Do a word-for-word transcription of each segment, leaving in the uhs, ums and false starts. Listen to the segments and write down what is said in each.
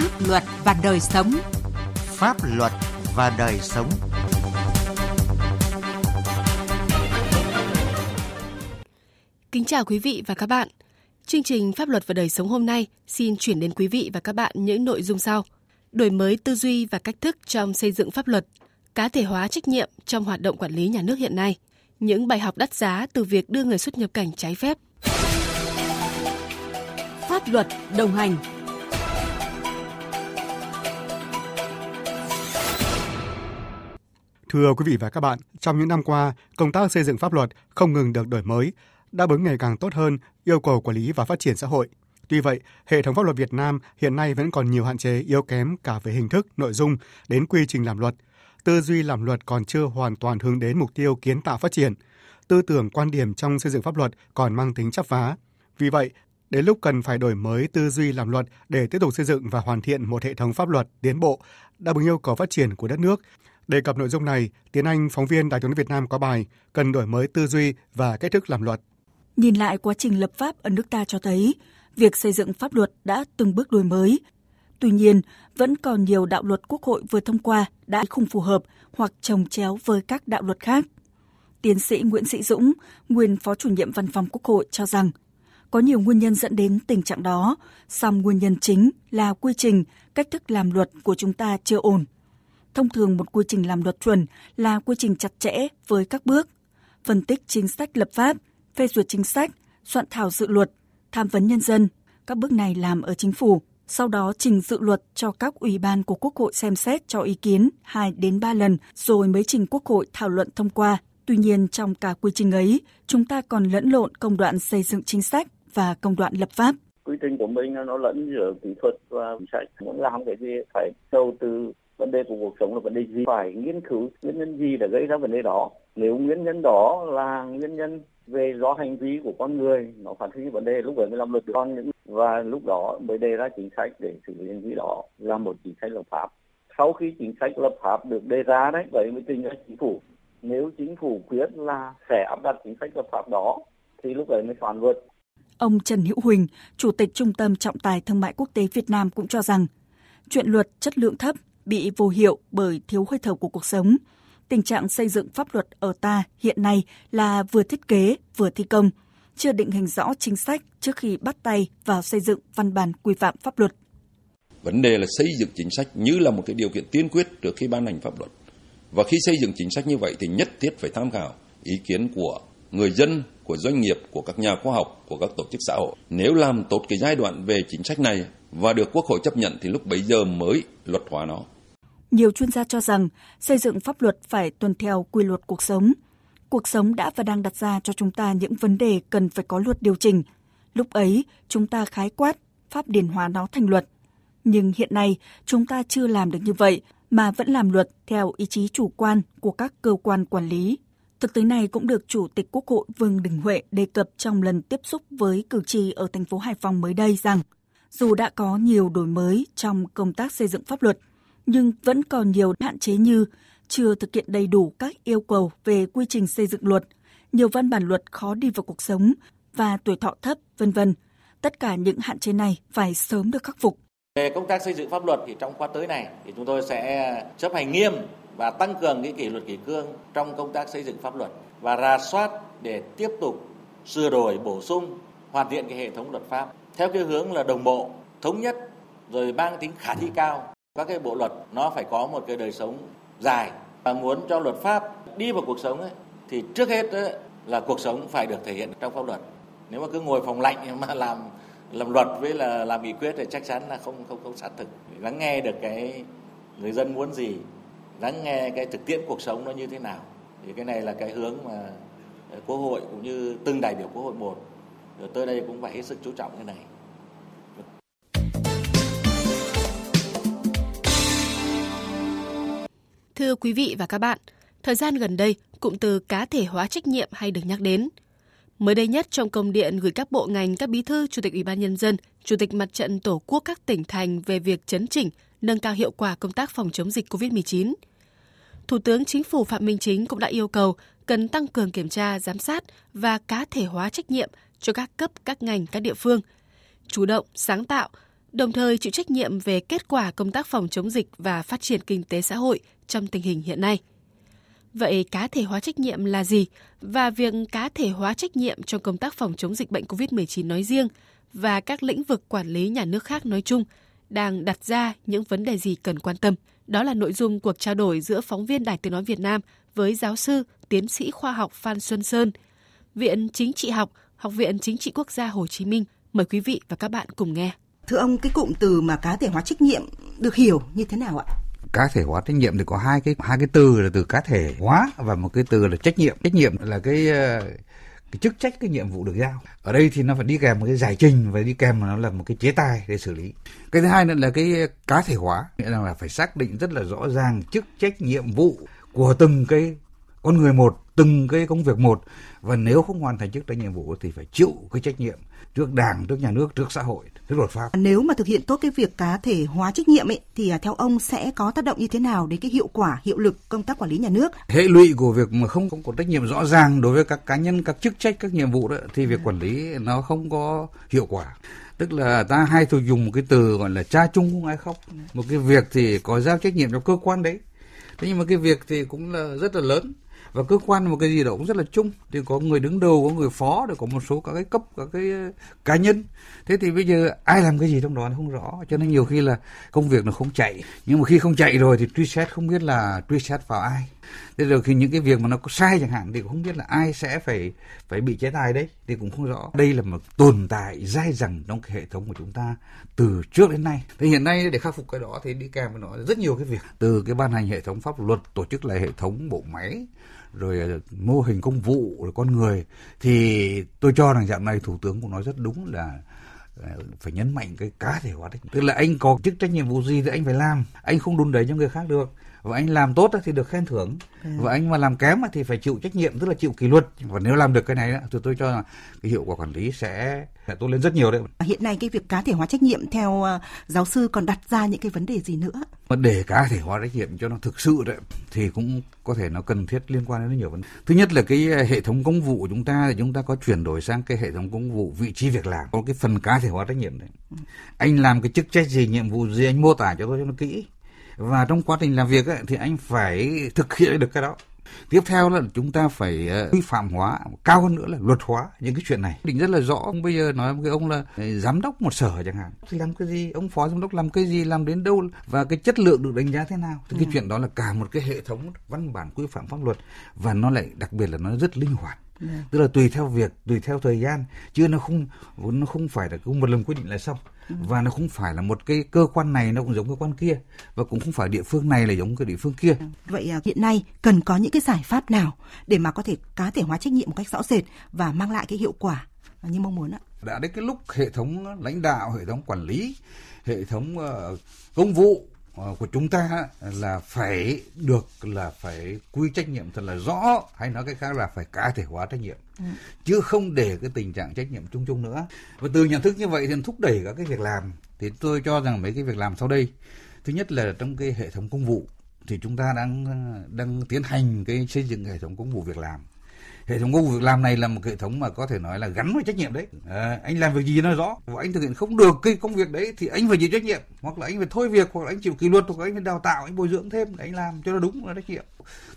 Pháp luật và đời sống. Pháp luật và đời sống. Kính chào quý vị và các bạn. Chương trình Pháp luật và đời sống hôm nay xin chuyển đến quý vị và các bạn những nội dung sau: đổi mới tư duy và cách thức trong xây dựng pháp luật, cá thể hóa trách nhiệm trong hoạt động quản lý nhà nước hiện nay, những bài học đắt giá từ việc đưa người xuất nhập cảnh trái phép. Pháp luật đồng hành. Thưa quý vị và các bạn, trong những năm qua, công tác xây dựng pháp luật không ngừng được đổi mới, đáp ứng ngày càng tốt hơn yêu cầu quản lý và phát triển xã hội. Tuy vậy, hệ thống pháp luật Việt Nam hiện nay vẫn còn nhiều hạn chế yếu kém cả về hình thức, nội dung đến quy trình làm luật. Tư duy làm luật còn chưa hoàn toàn hướng đến mục tiêu kiến tạo phát triển. Tư tưởng quan điểm trong xây dựng pháp luật còn mang tính chắp vá. Vì vậy, đến lúc cần phải đổi mới tư duy làm luật để tiếp tục xây dựng và hoàn thiện một hệ thống pháp luật tiến bộ, đáp ứng yêu cầu phát triển của đất nước. Đề cập nội dung này, Tiến Anh, phóng viên Đài Tiếng nói Việt Nam có bài cần đổi mới tư duy và cách thức làm luật. Nhìn lại quá trình lập pháp ở nước ta cho thấy, việc xây dựng pháp luật đã từng bước đổi mới. Tuy nhiên, vẫn còn nhiều đạo luật Quốc hội vừa thông qua đã không phù hợp hoặc chồng chéo với các đạo luật khác. Tiến sĩ Nguyễn Sĩ Dũng, nguyên Phó Chủ nhiệm Văn phòng Quốc hội cho rằng, có nhiều nguyên nhân dẫn đến tình trạng đó, song nguyên nhân chính là quy trình, cách thức làm luật của chúng ta chưa ổn. Thông thường một quy trình làm luật chuẩn là quy trình chặt chẽ với các bước: phân tích chính sách lập pháp, phê duyệt chính sách, soạn thảo dự luật, tham vấn nhân dân. Các bước này làm ở chính phủ, sau đó trình dự luật cho các ủy ban của Quốc hội xem xét cho ý kiến hai đến ba lần rồi mới trình Quốc hội thảo luận thông qua. Tuy nhiên, trong cả quy trình ấy, chúng ta còn lẫn lộn công đoạn xây dựng chính sách và công đoạn lập pháp. Quy trình của mình nó lẫn giữa kỹ thuật và chính sách. Muốn làm cái gì phải sâu từ vấn đề của cuộc sống là vấn đề gì, phải nghiên cứu nguyên nhân gì để gây ra vấn đề đó. Nếu nguyên nhân đó là nguyên nhân về do hành vi của con người, nó phản ánh vấn đề, lúc ấy mới làm luật được con những và lúc đó mới đề ra chính sách để xử lý hành vi đó là một chính sách lập pháp. Sau khi chính sách lập pháp được đề ra đấy, vậy mới trình ra chính phủ. Nếu chính phủ quyết là sẽ áp đặt chính sách lập pháp đó thì lúc ấy mới soạn luật. Ông Trần Hữu Huỳnh, Chủ tịch Trung tâm Trọng tài Thương mại Quốc tế Việt Nam cũng cho rằng, chuyện luật chất lượng thấp bị vô hiệu bởi thiếu hơi thở của cuộc sống. Tình trạng xây dựng pháp luật ở ta hiện nay là vừa thiết kế, vừa thi công, chưa định hình rõ chính sách trước khi bắt tay vào xây dựng văn bản quy phạm pháp luật. Vấn đề là xây dựng chính sách như là một cái điều kiện tiên quyết trước khi ban hành pháp luật. Và khi xây dựng chính sách như vậy thì nhất thiết phải tham khảo ý kiến của người dân, của doanh nghiệp, của các nhà khoa học, của các tổ chức xã hội. Nếu làm tốt cái giai đoạn về chính sách này và được Quốc hội chấp nhận thì lúc bấy giờ mới luật hóa nó. Nhiều chuyên gia cho rằng xây dựng pháp luật phải tuân theo quy luật cuộc sống. Cuộc sống đã và đang đặt ra cho chúng ta những vấn đề cần phải có luật điều chỉnh. Lúc ấy, chúng ta khái quát, pháp điển hóa nó thành luật. Nhưng hiện nay, chúng ta chưa làm được như vậy mà vẫn làm luật theo ý chí chủ quan của các cơ quan quản lý. Thực tế này cũng được Chủ tịch Quốc hội Vương Đình Huệ đề cập trong lần tiếp xúc với cử tri ở thành phố Hải Phòng mới đây rằng, dù đã có nhiều đổi mới trong công tác xây dựng pháp luật, nhưng vẫn còn nhiều hạn chế như chưa thực hiện đầy đủ các yêu cầu về quy trình xây dựng luật, nhiều văn bản luật khó đi vào cuộc sống và tuổi thọ thấp, vân vân. Tất cả những hạn chế này phải sớm được khắc phục. Về công tác xây dựng pháp luật thì trong khóa tới này thì chúng tôi sẽ chấp hành nghiêm và tăng cường cái kỷ luật kỷ cương trong công tác xây dựng pháp luật và rà soát để tiếp tục sửa đổi, bổ sung, hoàn thiện cái hệ thống luật pháp theo cái hướng là đồng bộ, thống nhất rồi mang tính khả thi cao. Các cái bộ luật nó phải có một cái đời sống dài và muốn cho luật pháp đi vào cuộc sống ấy, thì trước hết ấy, là cuộc sống phải được thể hiện trong pháp luật. Nếu mà cứ ngồi phòng lạnh mà làm làm luật với là làm nghị quyết thì chắc chắn là không không không sát thực. Lắng nghe được cái người dân muốn gì, lắng nghe cái thực tiễn cuộc sống nó như thế nào. Thì cái này là cái hướng mà Quốc hội cũng như từng đại biểu Quốc hội một tới đây cũng phải hết sức chú trọng cái này. Thưa quý vị và các bạn, thời gian gần đây, cụm từ cá thể hóa trách nhiệm hay được nhắc đến. Mới đây nhất trong công điện gửi các bộ ngành, các bí thư, chủ tịch Ủy ban Nhân dân, chủ tịch Mặt trận Tổ quốc các tỉnh thành về việc chấn chỉnh, nâng cao hiệu quả công tác phòng chống dịch covid mười chín. Thủ tướng Chính phủ Phạm Minh Chính cũng đã yêu cầu cần tăng cường kiểm tra, giám sát và cá thể hóa trách nhiệm cho các cấp, các ngành, các địa phương, chủ động, sáng tạo, đồng thời chịu trách nhiệm về kết quả công tác phòng chống dịch và phát triển kinh tế xã hội trong tình hình hiện nay. Vậy cá thể hóa trách nhiệm là gì? Và việc cá thể hóa trách nhiệm trong công tác phòng chống dịch bệnh covid mười chín nói riêng và các lĩnh vực quản lý nhà nước khác nói chung đang đặt ra những vấn đề gì cần quan tâm? Đó là nội dung cuộc trao đổi giữa phóng viên Đài Tiếng nói Việt Nam với giáo sư, tiến sĩ khoa học Phan Xuân Sơn, Viện Chính trị học, Học viện Chính trị Quốc gia Hồ Chí Minh. Mời quý vị và các bạn cùng nghe. Thưa ông, cái cụm từ mà cá thể hóa trách nhiệm được hiểu như thế nào ạ? Cá thể hóa trách nhiệm thì có hai cái hai cái từ là từ cá thể hóa và một cái từ là trách nhiệm. Trách nhiệm là cái, cái chức trách, cái nhiệm vụ được giao. Ở đây thì nó phải đi kèm một cái giải trình và đi kèm nó là một cái chế tài để xử lý. Cái thứ hai nữa là cái cá thể hóa, nghĩa là phải xác định rất là rõ ràng chức trách, nhiệm vụ của từng cái con người một, từng cái công việc một, và nếu không hoàn thành chức trách nhiệm vụ thì phải chịu cái trách nhiệm trước Đảng, trước nhà nước, trước xã hội, trước luật pháp. Nếu mà thực hiện tốt cái việc cá thể hóa trách nhiệm ấy, thì theo ông sẽ có tác động như thế nào đến cái hiệu quả, hiệu lực công tác quản lý nhà nước? Hệ lụy của việc mà không, không có trách nhiệm rõ ràng đối với các cá nhân, các chức trách, các nhiệm vụ đó thì việc quản lý nó không có hiệu quả. Tức là ta hay thường dùng một cái từ gọi là cha chung không ai khóc. Một cái việc thì có giao trách nhiệm cho cơ quan đấy, thế nhưng mà cái việc thì cũng là rất là lớn. Và cơ quan một cái gì đó cũng rất là chung, thì có người đứng đầu, có người phó, rồi có một số các cái cấp, các cái cá nhân. Thế thì bây giờ ai làm cái gì trong đó nó không rõ, cho nên nhiều khi là công việc nó không chạy. Nhưng mà khi không chạy rồi thì truy xét không biết là truy xét vào ai. Thế rồi khi những cái việc mà nó có sai chẳng hạn thì cũng không biết là ai sẽ phải phải bị chế tài đấy, thì cũng không rõ. Đây là một tồn tại dai dẳng trong cái hệ thống của chúng ta từ trước đến nay. Thế hiện nay để khắc phục cái đó thì đi kèm với nó rất nhiều cái việc, từ cái ban hành hệ thống pháp luật, tổ chức lại hệ thống bộ máy, rồi mô hình công vụ, rồi con người. Thì tôi cho rằng dạo này Thủ tướng cũng nói rất đúng là phải nhấn mạnh cái cá thể hóa trách nhiệm. Tức là anh có chức trách nhiệm vụ gì thì anh phải làm, anh không đùn đẩy cho người khác được. Và anh làm tốt thì được khen thưởng, và anh mà làm kém thì phải chịu trách nhiệm, tức là chịu kỷ luật. Và nếu làm được cái này thì tôi cho là cái hiệu quả quản lý sẽ tốt lên rất nhiều đấy. Hiện nay cái việc cá thể hóa trách nhiệm theo giáo sư còn đặt ra những cái vấn đề gì nữa? Mà để cá thể hóa trách nhiệm cho nó thực sự đấy thì cũng có thể nó cần thiết liên quan đến nhiều vấn đề. Thứ nhất là cái hệ thống công vụ của chúng ta thì chúng ta có chuyển đổi sang cái hệ thống công vụ vị trí việc làm, có cái phần cá thể hóa trách nhiệm đấy. Anh làm cái chức trách gì, nhiệm vụ gì anh mô tả cho tôi cho nó kỹ. Và trong quá trình làm việc ấy, thì anh phải thực hiện được cái đó. Tiếp theo là chúng ta phải quy phạm hóa, cao hơn nữa là luật hóa những cái chuyện này. Định rất là rõ, bây giờ nói với ông là giám đốc một sở chẳng hạn, thì làm cái gì, ông phó giám đốc làm cái gì, làm đến đâu và cái chất lượng được đánh giá thế nào. Thì ừ. cái chuyện đó là cả một cái hệ thống văn bản quy phạm pháp luật, và nó lại đặc biệt là nó rất linh hoạt. Yeah. Tức là tùy theo việc, tùy theo thời gian, chứ nó không nó không phải là cứ một lần quyết định là xong. Yeah. Và nó không phải là một cái cơ quan này nó cũng giống cơ quan kia, và cũng không phải địa phương này là giống cái địa phương kia. Vậy hiện nay cần có những cái giải pháp nào để mà có thể cá thể hóa trách nhiệm một cách rõ rệt và mang lại cái hiệu quả như mong muốn ạ? Đã đến cái lúc hệ thống lãnh đạo, hệ thống quản lý, hệ thống công vụ của chúng ta là phải được là phải quy trách nhiệm thật là rõ, hay nói cách khác là phải cá thể hóa trách nhiệm, ừ. chứ không để cái tình trạng trách nhiệm chung chung nữa. Và từ nhận thức như vậy thì thúc đẩy các cái việc làm. Thì tôi cho rằng mấy cái việc làm sau đây, thứ nhất là trong cái hệ thống công vụ thì chúng ta đang đang tiến hành cái xây dựng hệ thống công vụ việc làm. Hệ thống công vụ việc làm này là một hệ thống mà có thể nói là gắn với trách nhiệm đấy. À, anh làm việc gì nói rõ, và anh thực hiện không được cái công việc đấy thì anh phải chịu trách nhiệm, hoặc là anh phải thôi việc, hoặc là anh chịu kỷ luật, hoặc là anh phải đào tạo, anh bồi dưỡng thêm để anh làm cho nó đúng, là trách nhiệm.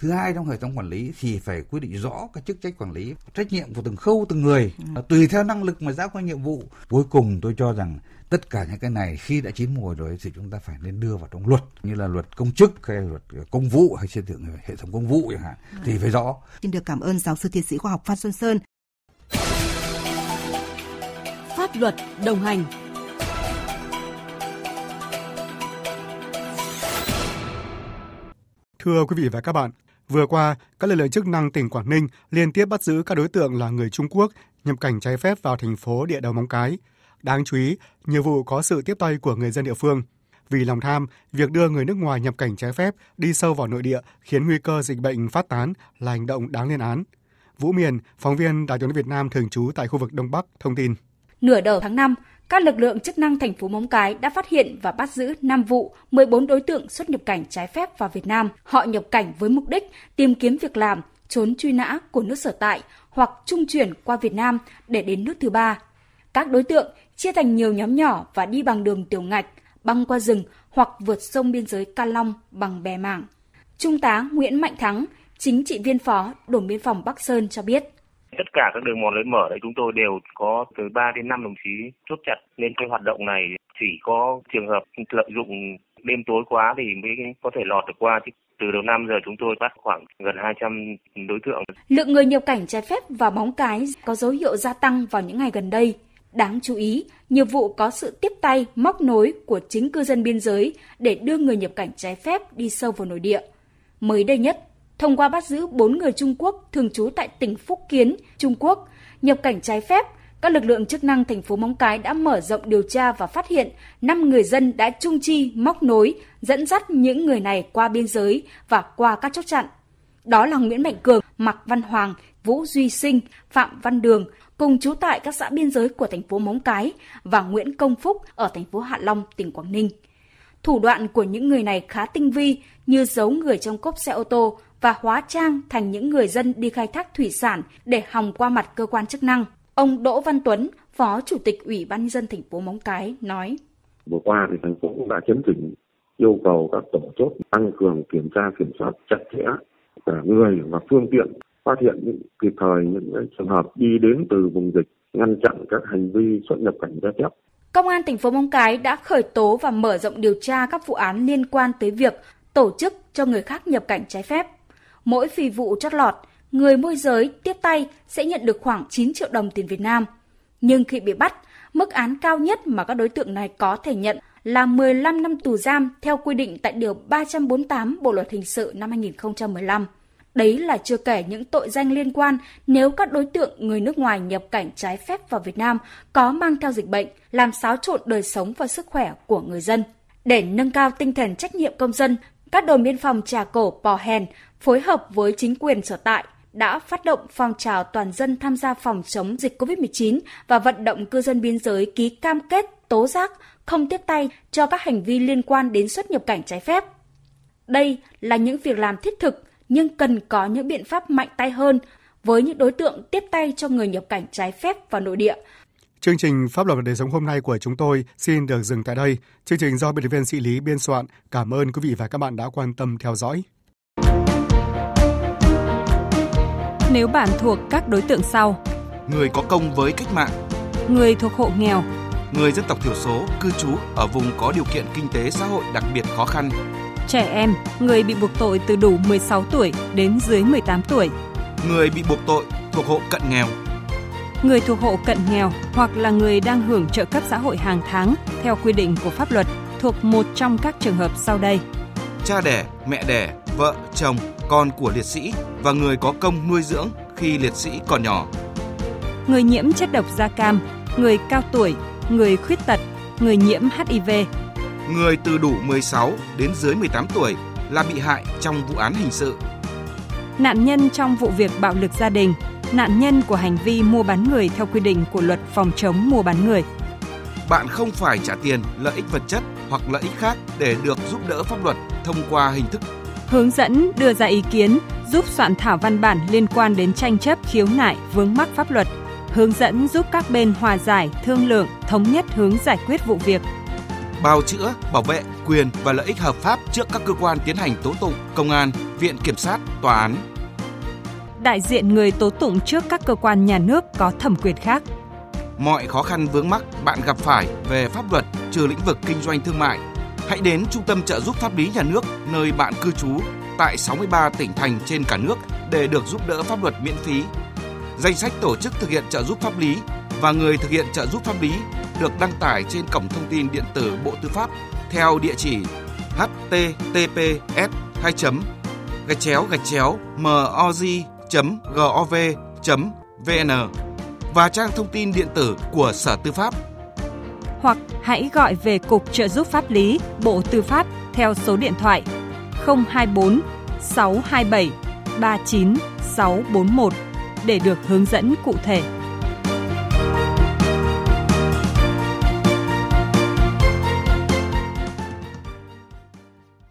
Thứ hai, trong hệ thống quản lý thì phải quy định rõ các chức trách quản lý, trách nhiệm của từng khâu, từng người, ừ. tùy theo năng lực mà giao các nhiệm vụ. Cuối cùng tôi cho rằng tất cả những cái này khi đã chín mùi rồi thì chúng ta phải nên đưa vào trong luật, như là luật công chức hay luật công vụ hay xây dựng hệ thống công vụ chẳng hạn, ừ. thì phải rõ. Xin được cảm ơn giáo sư tiến sĩ khoa học Phan Xuân Sơn. Pháp luật đồng hành. Thưa quý vị và các bạn, vừa qua, các lực lượng chức năng tỉnh Quảng Ninh liên tiếp bắt giữ các đối tượng là người Trung Quốc nhập cảnh trái phép vào thành phố địa đầu Móng Cái. Đáng chú ý, nhiều vụ có sự tiếp tay của người dân địa phương. Vì lòng tham, việc đưa người nước ngoài nhập cảnh trái phép đi sâu vào nội địa khiến nguy cơ dịch bệnh phát tán là hành động đáng lên án. Vũ Miền, phóng viên Đài Tiếng nói Việt Nam thường trú tại khu vực Đông Bắc thông tin. Nửa đầu tháng năm, các lực lượng chức năng thành phố Móng Cái đã phát hiện và bắt giữ năm vụ, mười bốn đối tượng xuất nhập cảnh trái phép vào Việt Nam. Họ nhập cảnh với mục đích tìm kiếm việc làm, trốn truy nã của nước sở tại hoặc trung chuyển qua Việt Nam để đến nước thứ ba. Các đối tượng chia thành nhiều nhóm nhỏ và đi bằng đường tiểu ngạch, băng qua rừng hoặc vượt sông biên giới Ka Long bằng bè mảng. Trung tá Nguyễn Mạnh Thắng, chính trị viên phó đồn biên phòng Bắc Sơn cho biết. Tất cả các đường mòn lối mở đấy chúng tôi đều có từ ba đến năm đồng chí chốt chặt, nên cái hoạt động này chỉ có trường hợp lợi dụng đêm tối quá thì mới có thể lọt được qua. Từ đầu năm giờ chúng tôi bắt khoảng gần hai trăm đối tượng. Lượng người nhập cảnh trái phép vào Móng Cái có dấu hiệu gia tăng vào những ngày gần đây. Đáng chú ý, nhiều vụ có sự tiếp tay, móc nối của chính cư dân biên giới để đưa người nhập cảnh trái phép đi sâu vào nội địa. Mới đây nhất, thông qua bắt giữ bốn người Trung Quốc thường trú tại tỉnh Phúc Kiến, Trung Quốc, nhập cảnh trái phép, các lực lượng chức năng thành phố Móng Cái đã mở rộng điều tra và phát hiện năm người dân đã chung chi, móc nối, dẫn dắt những người này qua biên giới và qua các chốt chặn. Đó là Nguyễn Mạnh Cường, Mạc Văn Hoàng, Vũ Duy Sinh, Phạm Văn Đường, cùng trú tại các xã biên giới của thành phố Móng Cái và Nguyễn Công Phúc ở thành phố Hạ Long, tỉnh Quảng Ninh. Thủ đoạn của những người này khá tinh vi như giấu người trong cốp xe ô tô và hóa trang thành những người dân đi khai thác thủy sản để hòng qua mặt cơ quan chức năng. Ông Đỗ Văn Tuấn, Phó Chủ tịch Ủy ban Nhân dân thành phố Móng Cái nói. Vừa qua thì thành phố cũng đã chấn chỉnh yêu cầu các tổ chốt tăng cường kiểm tra kiểm soát chặt chẽ cả người và phương tiện, phát hiện kịp thời những trường hợp đi đến từ vùng dịch, ngăn chặn các hành vi xuất nhập cảnh trái phép. Công an thành phố Móng Cái đã khởi tố và mở rộng điều tra các vụ án liên quan tới việc tổ chức cho người khác nhập cảnh trái phép. Mỗi phi vụ chót lọt, người môi giới tiếp tay sẽ nhận được khoảng chín triệu đồng tiền Việt Nam. Nhưng khi bị bắt, mức án cao nhất mà các đối tượng này có thể nhận là mười lăm năm tù giam theo quy định tại Điều ba trăm bốn mươi tám Bộ Luật Hình Sự năm hai không một năm. Đấy là chưa kể những tội danh liên quan nếu các đối tượng người nước ngoài nhập cảnh trái phép vào Việt Nam có mang theo dịch bệnh, làm xáo trộn đời sống và sức khỏe của người dân. Để nâng cao tinh thần trách nhiệm công dân, các đồn biên phòng Trà Cổ, Pò Hèn phối hợp với chính quyền sở tại đã phát động phong trào toàn dân tham gia phòng chống dịch covid mười chín và vận động cư dân biên giới ký cam kết tố giác không tiếp tay cho các hành vi liên quan đến xuất nhập cảnh trái phép. Đây là những việc làm thiết thực nhưng cần có những biện pháp mạnh tay hơn với những đối tượng tiếp tay cho người nhập cảnh trái phép vào nội địa. Chương trình Pháp luật và đời sống hôm nay của chúng tôi xin được dừng tại đây. Chương trình do biên tập viên Sĩ Lý biên soạn. Cảm ơn quý vị và các bạn đã quan tâm theo dõi. Nếu bạn thuộc các đối tượng sau: người có công với cách mạng, người thuộc hộ nghèo, người dân tộc thiểu số cư trú ở vùng có điều kiện kinh tế xã hội đặc biệt khó khăn, trẻ em, người bị buộc tội từ đủ mười sáu tuổi đến dưới mười tám tuổi, người bị buộc tội thuộc hộ cận nghèo, người thuộc hộ cận nghèo hoặc là người đang hưởng trợ cấp xã hội hàng tháng theo quy định của pháp luật thuộc một trong các trường hợp sau đây: cha đẻ, mẹ đẻ, vợ, chồng, con của liệt sĩ và người có công nuôi dưỡng khi liệt sĩ còn nhỏ, người nhiễm chất độc da cam, người cao tuổi, người khuyết tật, người nhiễm H I V, người từ đủ mười sáu đến dưới mười tám tuổi là bị hại trong vụ án hình sự, nạn nhân trong vụ việc bạo lực gia đình, nạn nhân của hành vi mua bán người theo quy định của luật phòng chống mua bán người. Bạn không phải trả tiền, lợi ích vật chất hoặc lợi ích khác để được giúp đỡ pháp luật thông qua hình thức hướng dẫn, đưa ra ý kiến, giúp soạn thảo văn bản liên quan đến tranh chấp, khiếu nại, vướng mắc pháp luật, hướng dẫn giúp các bên hòa giải, thương lượng, thống nhất hướng giải quyết vụ việc, bào chữa, bảo vệ quyền và lợi ích hợp pháp trước các cơ quan tiến hành tố tụng, công an, viện kiểm sát, tòa án, đại diện người tố tụng trước các cơ quan nhà nước có thẩm quyền khác. Mọi khó khăn vướng mắc bạn gặp phải về pháp luật trừ lĩnh vực kinh doanh thương mại, hãy đến Trung tâm Trợ giúp Pháp lý Nhà nước nơi bạn cư trú tại sáu mươi ba tỉnh, thành trên cả nước để được giúp đỡ pháp luật miễn phí. Danh sách tổ chức thực hiện trợ giúp pháp lý và người thực hiện trợ giúp pháp lý được đăng tải trên cổng thông tin điện tử Bộ Tư pháp theo địa chỉ h t t p s hai gạch chéo gạch chéo moz gov vn và trang thông tin điện tử của Sở Tư pháp. Hoặc hãy gọi về Cục Trợ giúp Pháp lý, Bộ Tư pháp theo số điện thoại không hai bốn sáu hai bảy ba chín sáu bốn một để được hướng dẫn cụ thể.